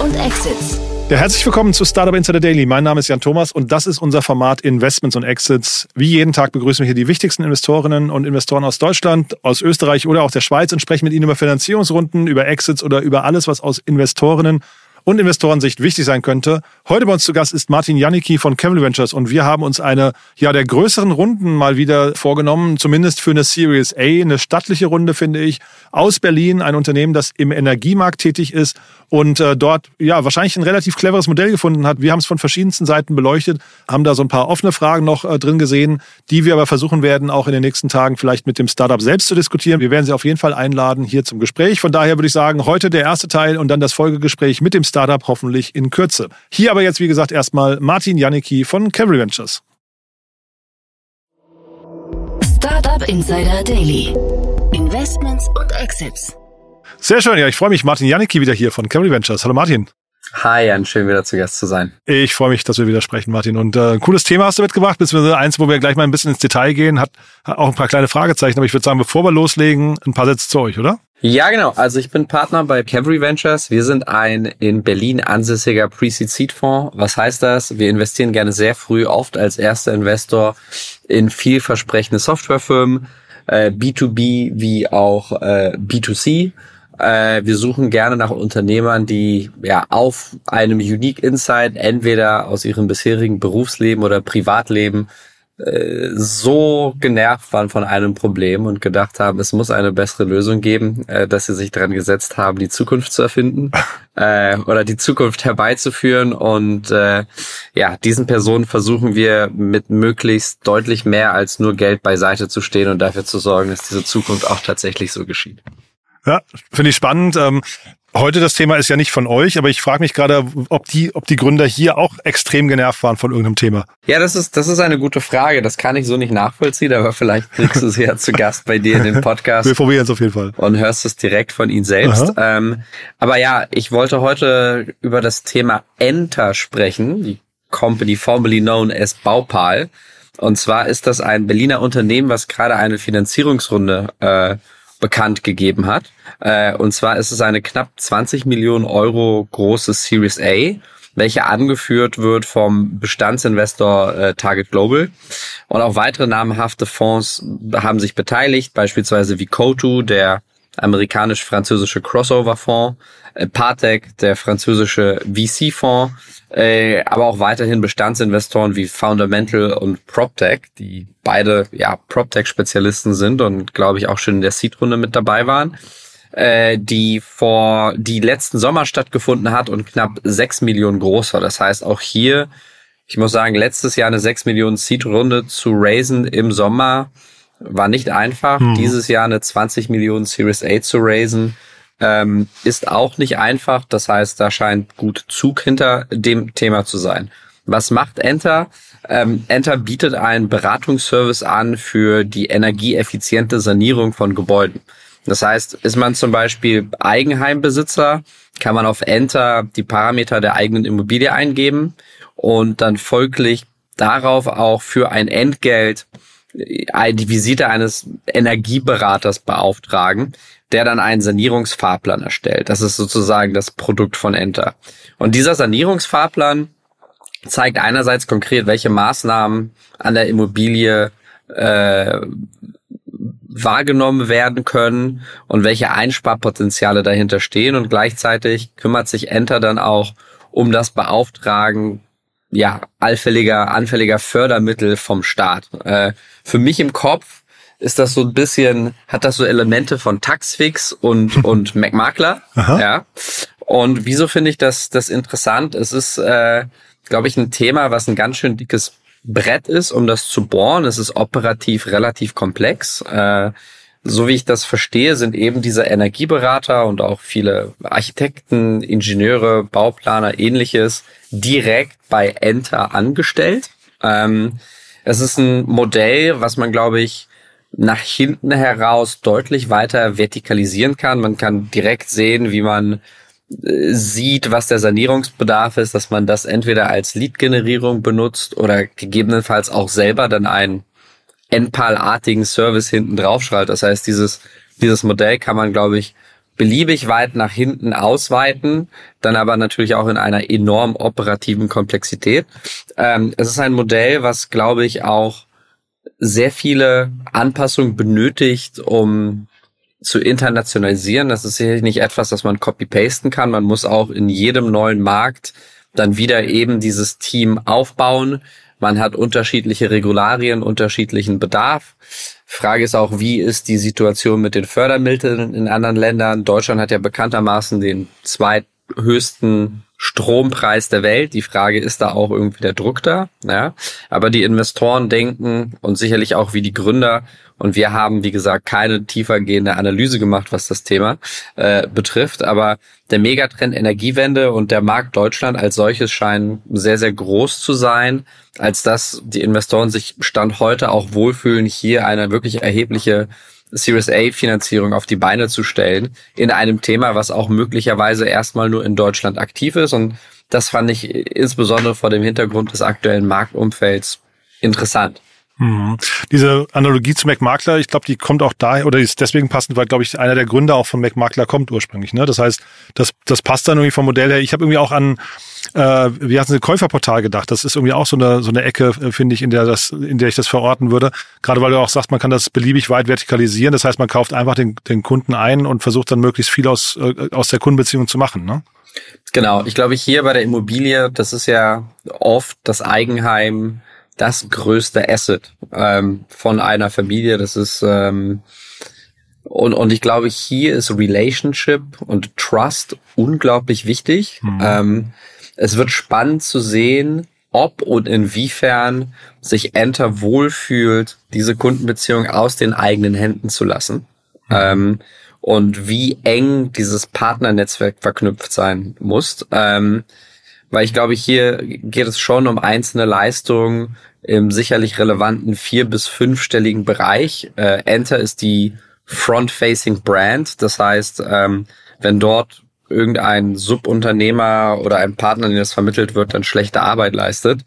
und Exits. Ja, herzlich willkommen zu Startup Insider Daily. Mein Name ist Jan Thomas und das ist unser Format Investments und Exits. Wie jeden Tag begrüßen wir hier die wichtigsten Investorinnen und Investoren aus Deutschland, aus Österreich oder auch der Schweiz und sprechen mit ihnen über Finanzierungsrunden, über Exits oder über alles, was aus Investorinnen und Investorensicht wichtig sein könnte. Heute bei uns zu Gast ist Martin Janicki von Cavalry Ventures und wir haben uns eine der größeren Runden mal wieder vorgenommen, zumindest für eine Series A, eine stattliche Runde, finde ich, aus Berlin, ein Unternehmen, das im Energiemarkt tätig ist und dort wahrscheinlich ein relativ cleveres Modell gefunden hat. Wir haben es von verschiedensten Seiten beleuchtet, haben da so ein paar offene Fragen noch drin gesehen, die wir aber versuchen werden, auch in den nächsten Tagen vielleicht mit dem Startup selbst zu diskutieren. Wir werden sie auf jeden Fall einladen hier zum Gespräch. Von daher würde ich sagen, heute der erste Teil und dann das Folgegespräch mit dem Startup hoffentlich in Kürze. Hier aber jetzt, wie gesagt, erstmal Martin Janicki von Cavalry Ventures. Startup Insider Daily. Investments und Exits. Sehr schön, ja, ich freue mich. Martin Janicki wieder hier von Cavalry Ventures. Hallo Martin. Hi Jan, schön wieder zu Gast zu sein. Ich freue mich, dass wir wieder sprechen, Martin. Und ein cooles Thema hast du mitgebracht, beziehungsweise eins, wo wir gleich mal ein bisschen ins Detail gehen, hat auch ein paar kleine Fragezeichen. Aber ich würde sagen, bevor wir loslegen, ein paar Sätze zu euch, oder? Ja, genau. Also ich bin Partner bei Cavalry Ventures. Wir sind ein in Berlin ansässiger Pre-Seed-Fonds. Was heißt das? Wir investieren gerne sehr früh, oft als erster Investor in vielversprechende Softwarefirmen, B2B wie auch B2C. Wir suchen gerne nach Unternehmern, die auf einem Unique Insight entweder aus ihrem bisherigen Berufsleben oder Privatleben so genervt waren von einem Problem und gedacht haben, es muss eine bessere Lösung geben, dass sie sich daran gesetzt haben, die Zukunft zu erfinden oder die Zukunft herbeizuführen. Und diesen Personen versuchen wir mit möglichst deutlich mehr als nur Geld beiseite zu stehen und dafür zu sorgen, dass diese Zukunft auch tatsächlich so geschieht. Ja, finde ich spannend. Heute das Thema ist ja nicht von euch, aber ich frage mich gerade, ob die Gründer hier auch extrem genervt waren von irgendeinem Thema. Ja, das ist eine gute Frage. Das kann ich so nicht nachvollziehen, aber vielleicht kriegst du sie ja zu Gast bei dir in den Podcast. Wir probieren es auf jeden Fall. Und hörst es direkt von ihnen selbst. Aber ich wollte heute über das Thema Enter sprechen, die Company formerly known as Baupal. Und zwar ist das ein Berliner Unternehmen, was gerade eine Finanzierungsrunde bekannt gegeben hat. Und zwar ist es eine knapp 20 Millionen Euro große Series A, welche angeführt wird vom Bestandsinvestor Target Global. Und auch weitere namhafte Fonds haben sich beteiligt, beispielsweise wie COATUE, der amerikanisch-französische Crossover-Fonds, Partech, der französische VC-Fonds, aber auch weiterhin Bestandsinvestoren wie Foundamental und PropTech, die beide PropTech-Spezialisten sind und glaube ich auch schon in der Seed-Runde mit dabei waren, die letzten Sommer stattgefunden hat und knapp 6 Millionen groß war. Das heißt auch hier, ich muss sagen, letztes Jahr eine 6 Millionen Seed-Runde zu raisen im Sommer war nicht einfach. Dieses Jahr eine 20 Millionen Series A zu raisen, ist auch nicht einfach. Das heißt, da scheint gut Zug hinter dem Thema zu sein. Was macht Enter? Enter bietet einen Beratungsservice an für die energieeffiziente Sanierung von Gebäuden. Das heißt, ist man zum Beispiel Eigenheimbesitzer, kann man auf Enter die Parameter der eigenen Immobilie eingeben und dann folglich darauf auch für ein Entgelt die Visite eines Energieberaters beauftragen, der dann einen Sanierungsfahrplan erstellt. Das ist sozusagen das Produkt von Enter. Und dieser Sanierungsfahrplan zeigt einerseits konkret, welche Maßnahmen an der Immobilie wahrgenommen werden können und welche Einsparpotenziale dahinter stehen. Und gleichzeitig kümmert sich Enter dann auch um das Beauftragen anfälliger Fördermittel vom Staat. Für mich im Kopf ist das so ein bisschen, hat das so Elemente von Taxfix und McMakler. Ja. Und wieso finde ich das interessant? Es ist, glaube ich, ein Thema, was ein ganz schön dickes Brett ist, um das zu bohren. Es ist operativ relativ komplex. So wie ich das verstehe, sind eben diese Energieberater und auch viele Architekten, Ingenieure, Bauplaner, ähnliches direkt bei Enter angestellt. Es ist ein Modell, was man, glaube ich, nach hinten heraus deutlich weiter vertikalisieren kann. Man kann direkt sehen, wie man sieht, was der Sanierungsbedarf ist, dass man das entweder als Lead-Generierung benutzt oder gegebenenfalls auch selber dann einen Enpal-artigen Service hinten drauf schreit. Das heißt, dieses Modell kann man, glaube ich, beliebig weit nach hinten ausweiten, dann aber natürlich auch in einer enorm operativen Komplexität. Es ist ein Modell, was, glaube ich, auch sehr viele Anpassungen benötigt, um zu internationalisieren. Das ist sicherlich nicht etwas, das man copy-pasten kann. Man muss auch in jedem neuen Markt dann wieder eben dieses Team aufbauen. Man hat unterschiedliche Regularien, unterschiedlichen Bedarf. Frage ist auch, wie ist die Situation mit den Fördermitteln in anderen Ländern? Deutschland hat ja bekanntermaßen den zweithöchsten Strompreis der Welt. Die Frage ist da auch irgendwie der Druck da. Ja? Aber die Investoren denken und sicherlich auch wie die Gründer. Und wir haben, wie gesagt, keine tiefergehende Analyse gemacht, was das Thema betrifft. Aber der Megatrend Energiewende und der Markt Deutschland als solches scheinen sehr, sehr groß zu sein, als dass die Investoren sich Stand heute auch wohlfühlen, hier eine wirklich erhebliche Series A Finanzierung auf die Beine zu stellen in einem Thema, was auch möglicherweise erstmal nur in Deutschland aktiv ist. Und das fand ich insbesondere vor dem Hintergrund des aktuellen Marktumfelds interessant. Mhm. Diese Analogie zu McMakler, ich glaube, die kommt auch daher oder ist deswegen passend, weil, glaube ich, einer der Gründer auch von McMakler kommt ursprünglich. Ne? Das heißt, das passt dann irgendwie vom Modell her. Ich habe irgendwie auch an, wir hatten ein Käuferportal gedacht. Das ist irgendwie auch so eine Ecke, finde ich, in der ich das verorten würde. Gerade weil du auch sagst, man kann das beliebig weit vertikalisieren. Das heißt, man kauft einfach den Kunden ein und versucht dann möglichst viel aus der Kundenbeziehung zu machen. Ne? Genau. Ich glaube, hier bei der Immobilie, das ist ja oft das Eigenheim, das größte Asset von einer Familie. Das ist und ich glaube, hier ist Relationship und Trust unglaublich wichtig. Mhm. Es wird spannend zu sehen, ob und inwiefern sich Enter wohlfühlt, diese Kundenbeziehung aus den eigenen Händen zu lassen. Mhm. Und wie eng dieses Partnernetzwerk verknüpft sein muss. Weil ich glaube, hier geht es schon um einzelne Leistungen im sicherlich relevanten 4- bis 5-stelligen Bereich. Enter ist die front-facing Brand. Das heißt, wenn dort irgendein Subunternehmer oder ein Partner, dem das vermittelt wird, dann schlechte Arbeit leistet,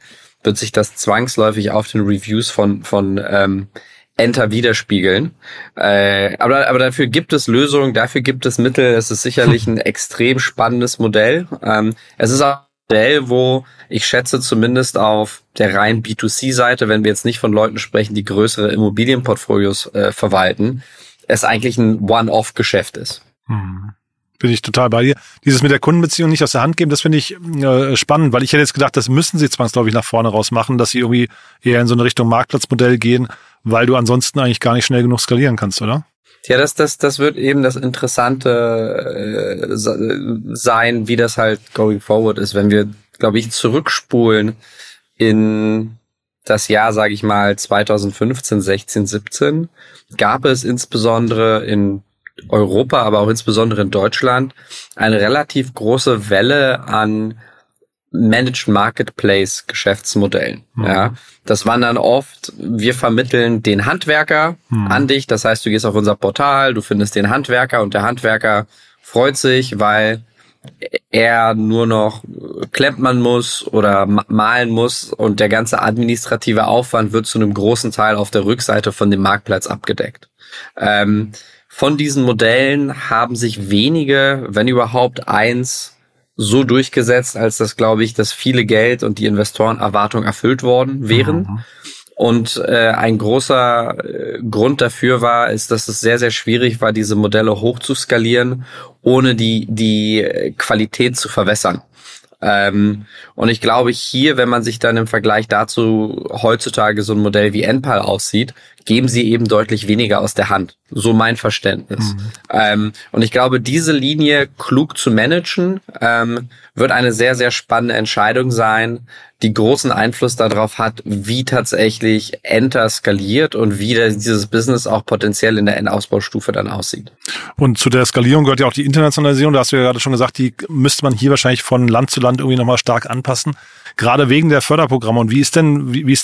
wird sich das zwangsläufig auf den Reviews von Enter widerspiegeln. Aber dafür gibt es Lösungen, dafür gibt es Mittel. Es ist sicherlich ein extrem spannendes Modell. Es ist auch wo ich schätze, zumindest auf der reinen B2C-Seite, wenn wir jetzt nicht von Leuten sprechen, die größere Immobilienportfolios verwalten, es eigentlich ein One-Off-Geschäft ist. Hm. Bin ich total bei dir. Dieses mit der Kundenbeziehung nicht aus der Hand geben, das finde ich spannend, weil ich hätte jetzt gedacht, das müssen sie zwangsläufig nach vorne raus machen, dass sie irgendwie eher in so eine Richtung Marktplatzmodell gehen, weil du ansonsten eigentlich gar nicht schnell genug skalieren kannst, oder? Ja, das wird eben das Interessante sein, wie das halt going forward ist. Wenn wir, glaube ich, zurückspulen in das Jahr, sage ich mal, 2015, 16, 17, gab es insbesondere in Europa, aber auch insbesondere in Deutschland eine relativ große Welle an Managed Marketplace Geschäftsmodellen. Mhm. Ja, das waren dann oft, wir vermitteln den Handwerker an dich. Das heißt, du gehst auf unser Portal, du findest den Handwerker und der Handwerker freut sich, weil er nur noch klempern muss oder malen muss und der ganze administrative Aufwand wird zu einem großen Teil auf der Rückseite von dem Marktplatz abgedeckt. Von diesen Modellen haben sich wenige, wenn überhaupt eins, so durchgesetzt, als das, glaube ich, dass viele Geld und die Investorenerwartung erfüllt worden wären. Mhm. Und ein großer Grund dafür war, ist, dass es sehr, sehr schwierig war, diese Modelle hoch zu skalieren, ohne die Qualität zu verwässern. Und ich glaube, hier, wenn man sich dann im Vergleich dazu heutzutage so ein Modell wie Enpal aussieht, geben sie eben deutlich weniger aus der Hand. So mein Verständnis. Mhm. Und ich glaube, diese Linie klug zu managen, wird eine sehr, sehr spannende Entscheidung sein, die großen Einfluss darauf hat, wie tatsächlich Enter skaliert und wie dieses Business auch potenziell in der Endausbaustufe dann aussieht. Und zu der Skalierung gehört ja auch die Internationalisierung. Da hast du ja gerade schon gesagt, die müsste man hier wahrscheinlich von Land zu Land irgendwie nochmal stark anpassen. Gerade wegen der Förderprogramme. Und wie ist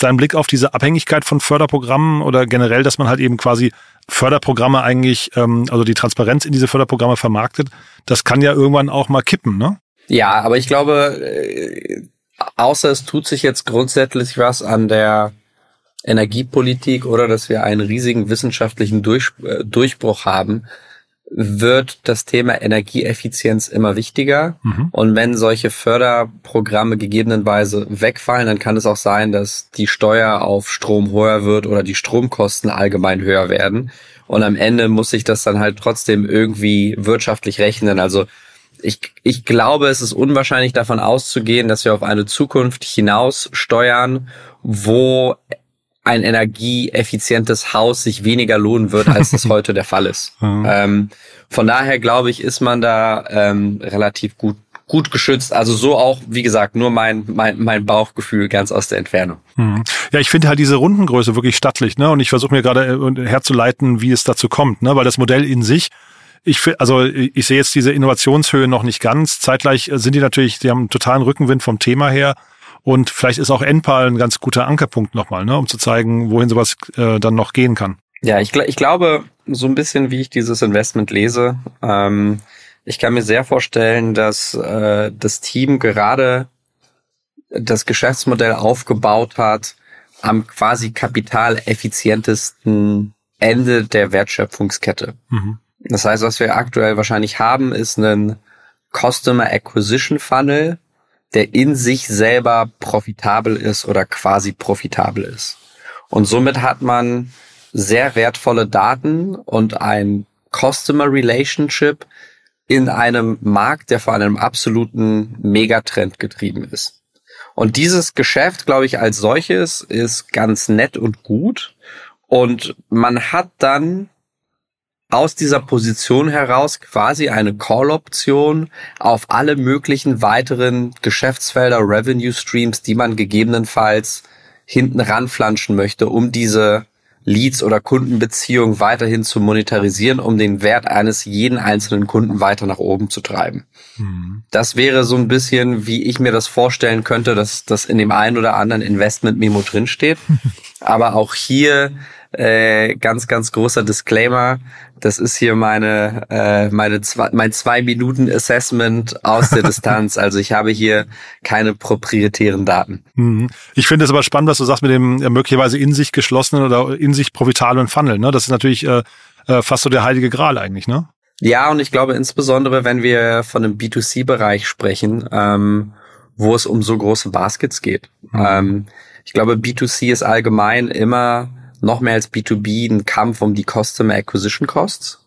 dein Blick auf diese Abhängigkeit von Förderprogrammen oder generell, dass man halt eben quasi Förderprogramme eigentlich, also die Transparenz in diese Förderprogramme vermarktet? Das kann ja irgendwann auch mal kippen, ne? Ja, aber ich glaube, außer es tut sich jetzt grundsätzlich was an der Energiepolitik oder dass wir einen riesigen wissenschaftlichen Durchbruch haben, wird das Thema Energieeffizienz immer wichtiger. Mhm. Und wenn solche Förderprogramme gegebenenweise wegfallen, dann kann es auch sein, dass die Steuer auf Strom höher wird oder die Stromkosten allgemein höher werden. Und am Ende muss sich das dann halt trotzdem irgendwie wirtschaftlich rechnen. Also ich glaube, es ist unwahrscheinlich davon auszugehen, dass wir auf eine Zukunft hinaus steuern, wo ein energieeffizientes Haus sich weniger lohnen wird, als das heute der Fall ist. Ja. Von daher glaube ich, ist man da relativ gut geschützt. Also so auch, wie gesagt, nur mein Bauchgefühl ganz aus der Entfernung. Hm. Ja, ich finde halt diese Rundengröße wirklich stattlich, ne? Und ich versuche mir gerade herzuleiten, wie es dazu kommt, ne? Weil das Modell in sich, ich sehe jetzt diese Innovationshöhe noch nicht ganz. Zeitgleich sind die natürlich, die haben einen totalen Rückenwind vom Thema her. Und vielleicht ist auch Enpal ein ganz guter Ankerpunkt nochmal, ne, um zu zeigen, wohin sowas dann noch gehen kann. Ja, ich glaube, so ein bisschen wie ich dieses Investment lese, ich kann mir sehr vorstellen, dass das Team gerade das Geschäftsmodell aufgebaut hat, am quasi kapitaleffizientesten Ende der Wertschöpfungskette. Mhm. Das heißt, was wir aktuell wahrscheinlich haben, ist einen Customer Acquisition Funnel, der in sich selber profitabel ist oder quasi profitabel ist. Und somit hat man sehr wertvolle Daten und ein Customer Relationship in einem Markt, der vor einem absoluten Megatrend getrieben ist. Und dieses Geschäft, glaube ich, als solches ist ganz nett und gut. Und man hat dann aus dieser Position heraus quasi eine Call-Option auf alle möglichen weiteren Geschäftsfelder, Revenue-Streams, die man gegebenenfalls hinten ranflanschen möchte, um diese Leads- oder Kundenbeziehung weiterhin zu monetarisieren, um den Wert eines jeden einzelnen Kunden weiter nach oben zu treiben. Mhm. Das wäre so ein bisschen, wie ich mir das vorstellen könnte, dass das in dem einen oder anderen Investment-Memo drinsteht. Aber auch hier ganz, ganz großer Disclaimer. Das ist hier mein 2-Minuten-Assessment aus der Distanz. Also ich habe hier keine proprietären Daten. Ich finde es aber spannend, was du sagst mit dem möglicherweise in sich geschlossenen oder in sich profitablen Funnel. Ne? Das ist natürlich fast so der heilige Gral eigentlich, ne? Ja, und ich glaube insbesondere, wenn wir von dem B2C-Bereich sprechen, wo es um so große Baskets geht. Mhm. Ich glaube, B2C ist allgemein immer noch mehr als B2B ein Kampf um die Customer Acquisition Costs.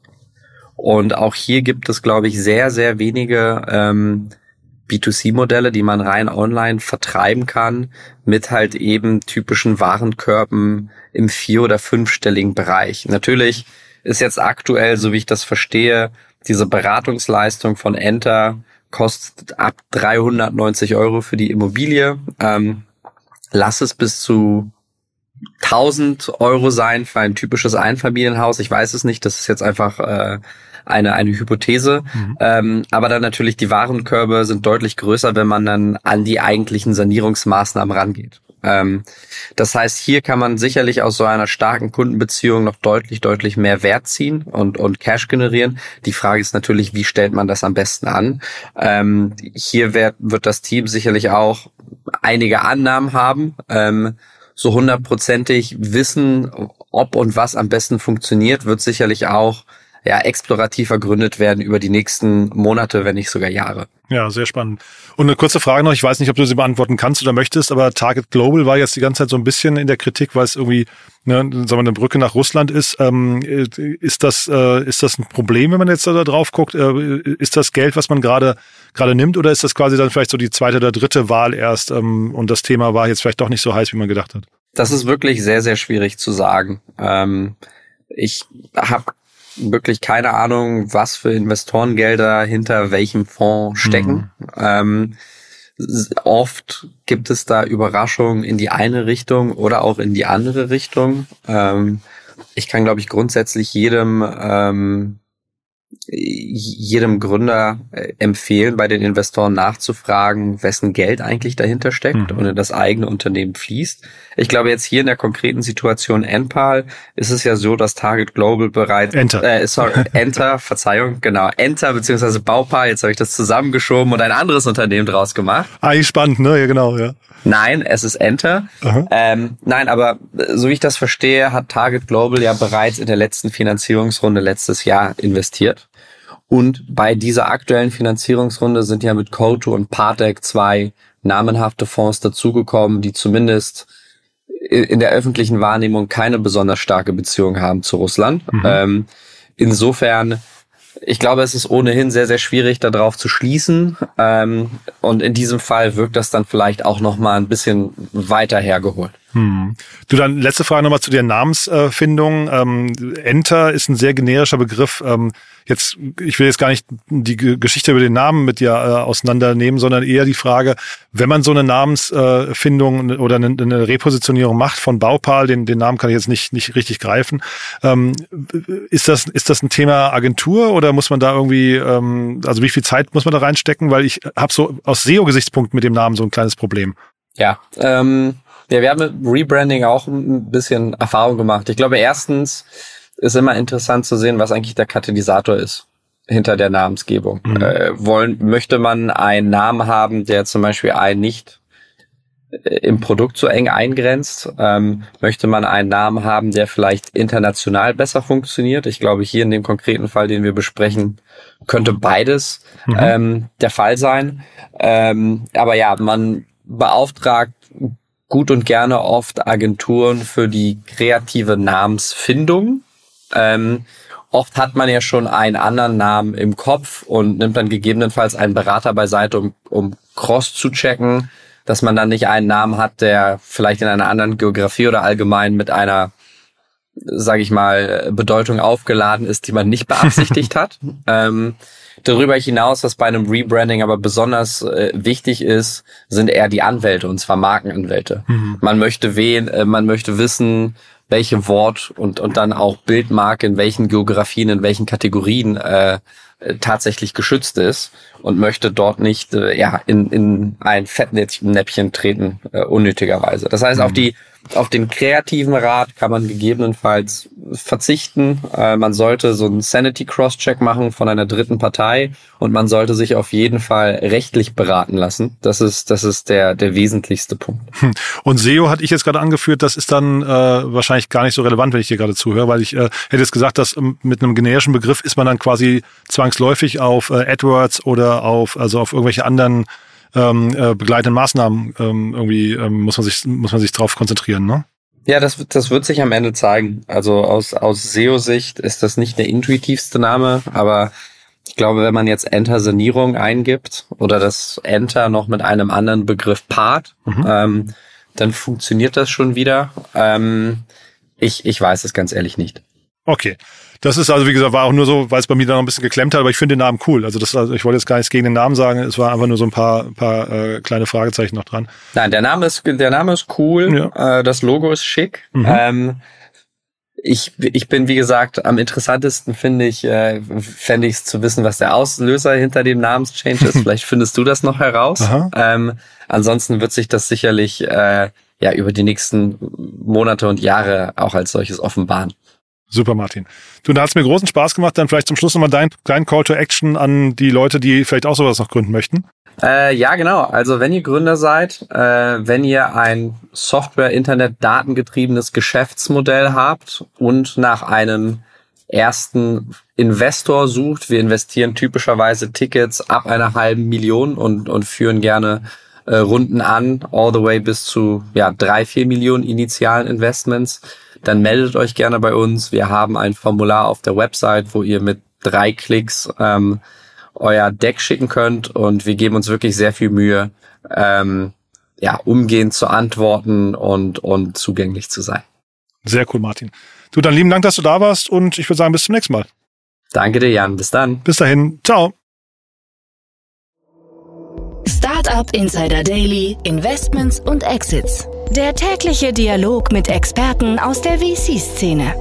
Und auch hier gibt es, glaube ich, sehr, sehr wenige B2C-Modelle, die man rein online vertreiben kann, mit halt eben typischen Warenkörben im 4- oder 5-stelligen Bereich. Natürlich ist jetzt aktuell, so wie ich das verstehe, diese Beratungsleistung von Enter kostet ab 390 € für die Immobilie. Lass es bis zu 1.000 € sein für ein typisches Einfamilienhaus. Ich weiß es nicht, das ist jetzt einfach eine Hypothese. Mhm. Aber dann natürlich die Warenkörbe sind deutlich größer, wenn man dann an die eigentlichen Sanierungsmaßnahmen rangeht. Das heißt, hier kann man sicherlich aus so einer starken Kundenbeziehung noch deutlich mehr Wert ziehen und Cash generieren. Die Frage ist natürlich, wie stellt man das am besten an? Hier wird das Team sicherlich auch einige Annahmen haben, so 100%ig wissen, ob und was am besten funktioniert, wird sicherlich auch explorativ ergründet werden über die nächsten Monate, wenn nicht sogar Jahre. Ja, sehr spannend. Und eine kurze Frage noch, ich weiß nicht, ob du sie beantworten kannst oder möchtest, aber Target Global war jetzt die ganze Zeit so ein bisschen in der Kritik, weil es irgendwie eine Brücke nach Russland ist. Ist das ein Problem, wenn man jetzt da drauf guckt? Ist das Geld, was man gerade nimmt, oder ist das quasi dann vielleicht so die zweite oder dritte Wahl erst und das Thema war jetzt vielleicht doch nicht so heiß, wie man gedacht hat? Das ist wirklich sehr, sehr schwierig zu sagen. Ich habe wirklich keine Ahnung, was für Investorengelder hinter welchem Fonds stecken. Oft gibt es da Überraschungen in die eine Richtung oder auch in die andere Richtung. Ich kann, glaube ich, grundsätzlich jedem Gründer empfehlen, bei den Investoren nachzufragen, wessen Geld eigentlich dahinter steckt und in das eigene Unternehmen fließt. Ich glaube, jetzt hier in der konkreten Situation Enpal ist es ja so, dass Target Global bereits Enter bzw. Baupal, jetzt habe ich das zusammengeschoben und ein anderes Unternehmen draus gemacht. Eigentlich spannend, ne? Ja, genau, ja. Nein, es ist Enter. Nein, aber so wie ich das verstehe, hat Target Global ja bereits in der letzten Finanzierungsrunde letztes Jahr investiert. Und bei dieser aktuellen Finanzierungsrunde sind ja mit COATUE und Partech zwei namenhafte Fonds dazugekommen, die zumindest in der öffentlichen Wahrnehmung keine besonders starke Beziehung haben zu Russland. Mhm. Insofern, ich glaube, es ist ohnehin sehr, sehr schwierig, darauf zu schließen. Und in diesem Fall wirkt das dann vielleicht auch nochmal ein bisschen weiter hergeholt. Hm. Du, dann letzte Frage nochmal zu der Namensfindung. Enter ist ein sehr generischer Begriff. Ich will jetzt gar nicht die Geschichte über den Namen mit dir auseinandernehmen, sondern eher die Frage, wenn man so eine Namensfindung oder eine Repositionierung macht von Baupal, den Namen kann ich jetzt nicht richtig greifen. Ist das ein Thema Agentur oder muss man da irgendwie, also wie viel Zeit muss man da reinstecken? Weil ich habe so aus SEO-Gesichtspunkten mit dem Namen so ein kleines Problem. Ja, wir haben mit Rebranding auch ein bisschen Erfahrung gemacht. Ich glaube, erstens ist immer interessant zu sehen, was eigentlich der Katalysator ist hinter der Namensgebung. Mhm. Möchte man einen Namen haben, der zum Beispiel einen nicht im Produkt so eng eingrenzt? Möchte man einen Namen haben, der vielleicht international besser funktioniert? Ich glaube, hier in dem konkreten Fall, den wir besprechen, könnte beides der Fall sein. Aber ja, man beauftragt gut und gerne oft Agenturen für die kreative Namensfindung. Oft hat man ja schon einen anderen Namen im Kopf und nimmt dann gegebenenfalls einen Berater beiseite, um cross zu checken, dass man dann nicht einen Namen hat, der vielleicht in einer anderen Geografie oder allgemein mit einer, sage ich mal, Bedeutung aufgeladen ist, die man nicht beabsichtigt hat. Darüber hinaus, was bei einem Rebranding aber besonders wichtig ist, sind eher die Anwälte, und zwar Markenanwälte. Mhm. Man möchte wissen, welche Wort- und dann auch Bildmarke in welchen Geografien, in welchen Kategorien tatsächlich geschützt ist und möchte dort nicht in ein Fettnäpfchen treten, unnötigerweise. Das heißt, auf den kreativen Rat kann man gegebenenfalls verzichten. Man sollte so einen Sanity-Cross-Check machen von einer dritten Partei und man sollte sich auf jeden Fall rechtlich beraten lassen. Das ist der wesentlichste Punkt. Und SEO hatte ich jetzt gerade angeführt, das ist dann wahrscheinlich gar nicht so relevant, wenn ich dir gerade zuhöre, weil ich hätte jetzt gesagt, dass mit einem generischen Begriff ist man dann quasi zwangsläufig auf AdWords oder auf irgendwelche anderen begleitenden Maßnahmen muss man sich drauf konzentrieren, ne? Ja, das wird sich am Ende zeigen. Also aus SEO-Sicht ist das nicht der intuitivste Name, aber ich glaube, wenn man jetzt Enter-Sanierung eingibt oder das Enter noch mit einem anderen Begriff paart, dann funktioniert das schon wieder. Ich weiß es ganz ehrlich nicht. Okay. Das ist also, wie gesagt, war auch nur so, weil es bei mir da noch ein bisschen geklemmt hat, aber ich finde den Namen cool. Also ich wollte jetzt gar nichts gegen den Namen sagen, es war einfach nur so ein paar kleine Fragezeichen noch dran. Nein, der Name ist cool, ja. Das Logo ist schick. Mhm. Ich bin, wie gesagt, am interessantesten fände ich es zu wissen, was der Auslöser hinter dem Namenschange ist. Vielleicht findest du das noch heraus. Ansonsten wird sich das sicherlich über die nächsten Monate und Jahre auch als solches offenbaren. Super, Martin. Du, da hat es mir großen Spaß gemacht. Dann vielleicht zum Schluss nochmal dein Call to Action an die Leute, die vielleicht auch sowas noch gründen möchten. Ja, genau. Also wenn ihr Gründer seid, wenn ihr ein Software-Internet-datengetriebenes Geschäftsmodell habt und nach einem ersten Investor sucht, wir investieren typischerweise Tickets ab einer halben Million und führen gerne Runden an, all the way bis zu 3-4 Millionen initialen Investments, dann meldet euch gerne bei uns. Wir haben ein Formular auf der Website, wo ihr mit 3 Klicks euer Deck schicken könnt und wir geben uns wirklich sehr viel Mühe, umgehend zu antworten und zugänglich zu sein. Sehr cool, Martin. Du, dann lieben Dank, dass du da warst und ich würde sagen, bis zum nächsten Mal. Danke dir, Jan. Bis dann. Bis dahin. Ciao. Startup Insider Daily, Investments und Exits. Der tägliche Dialog mit Experten aus der VC-Szene.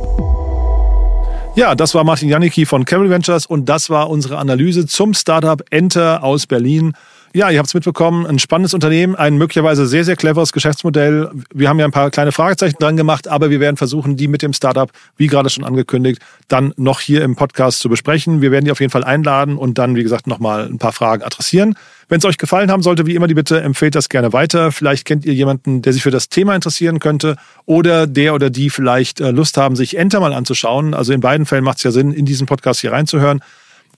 Ja, das war Martin Janicki von Cavalry Ventures und das war unsere Analyse zum Startup Enter aus Berlin. Ja, ihr habt es mitbekommen, ein spannendes Unternehmen, ein möglicherweise sehr, sehr cleveres Geschäftsmodell. Wir haben ja ein paar kleine Fragezeichen dran gemacht, aber wir werden versuchen, die mit dem Startup, wie gerade schon angekündigt, dann noch hier im Podcast zu besprechen. Wir werden die auf jeden Fall einladen und dann, wie gesagt, nochmal ein paar Fragen adressieren. Wenn es euch gefallen haben sollte, wie immer die Bitte, empfehlt das gerne weiter. Vielleicht kennt ihr jemanden, der sich für das Thema interessieren könnte oder der oder die vielleicht Lust haben, sich Enter mal anzuschauen. Also in beiden Fällen macht es ja Sinn, in diesen Podcast hier reinzuhören.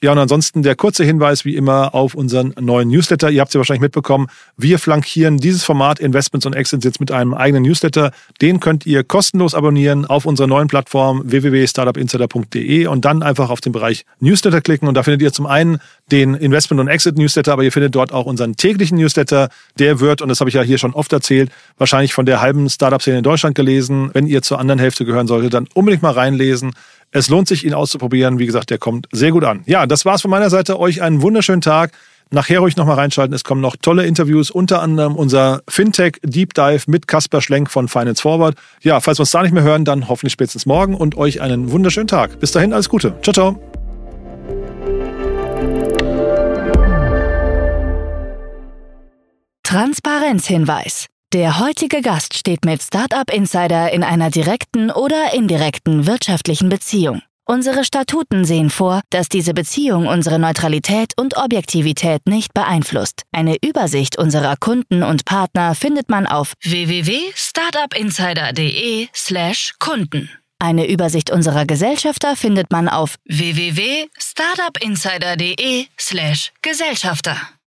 Ja, und ansonsten der kurze Hinweis wie immer auf unseren neuen Newsletter. Ihr habt es ja wahrscheinlich mitbekommen. Wir flankieren dieses Format Investments und Exits jetzt mit einem eigenen Newsletter. Den könnt ihr kostenlos abonnieren auf unserer neuen Plattform www.startupinsider.de und dann einfach auf den Bereich Newsletter klicken. Und da findet ihr zum einen den Investment- und Exit-Newsletter, aber ihr findet dort auch unseren täglichen Newsletter. Der wird, und das habe ich ja hier schon oft erzählt, wahrscheinlich von der halben Startup-Szene in Deutschland gelesen. Wenn ihr zur anderen Hälfte gehören solltet, dann unbedingt mal reinlesen. Es lohnt sich, ihn auszuprobieren. Wie gesagt, der kommt sehr gut an. Ja, das war's von meiner Seite. Euch einen wunderschönen Tag. Nachher ruhig nochmal reinschalten. Es kommen noch tolle Interviews, unter anderem unser Fintech-Deep Dive mit Kasper Schlenk von Finance Forward. Ja, falls wir uns da nicht mehr hören, dann hoffentlich spätestens morgen und euch einen wunderschönen Tag. Bis dahin, alles Gute. Ciao, ciao. Transparenzhinweis. Der heutige Gast steht mit Startup Insider in einer direkten oder indirekten wirtschaftlichen Beziehung. Unsere Statuten sehen vor, dass diese Beziehung unsere Neutralität und Objektivität nicht beeinflusst. Eine Übersicht unserer Kunden und Partner findet man auf www.startupinsider.de/Kunden. Eine Übersicht unserer Gesellschafter findet man auf www.startupinsider.de/Gesellschafter.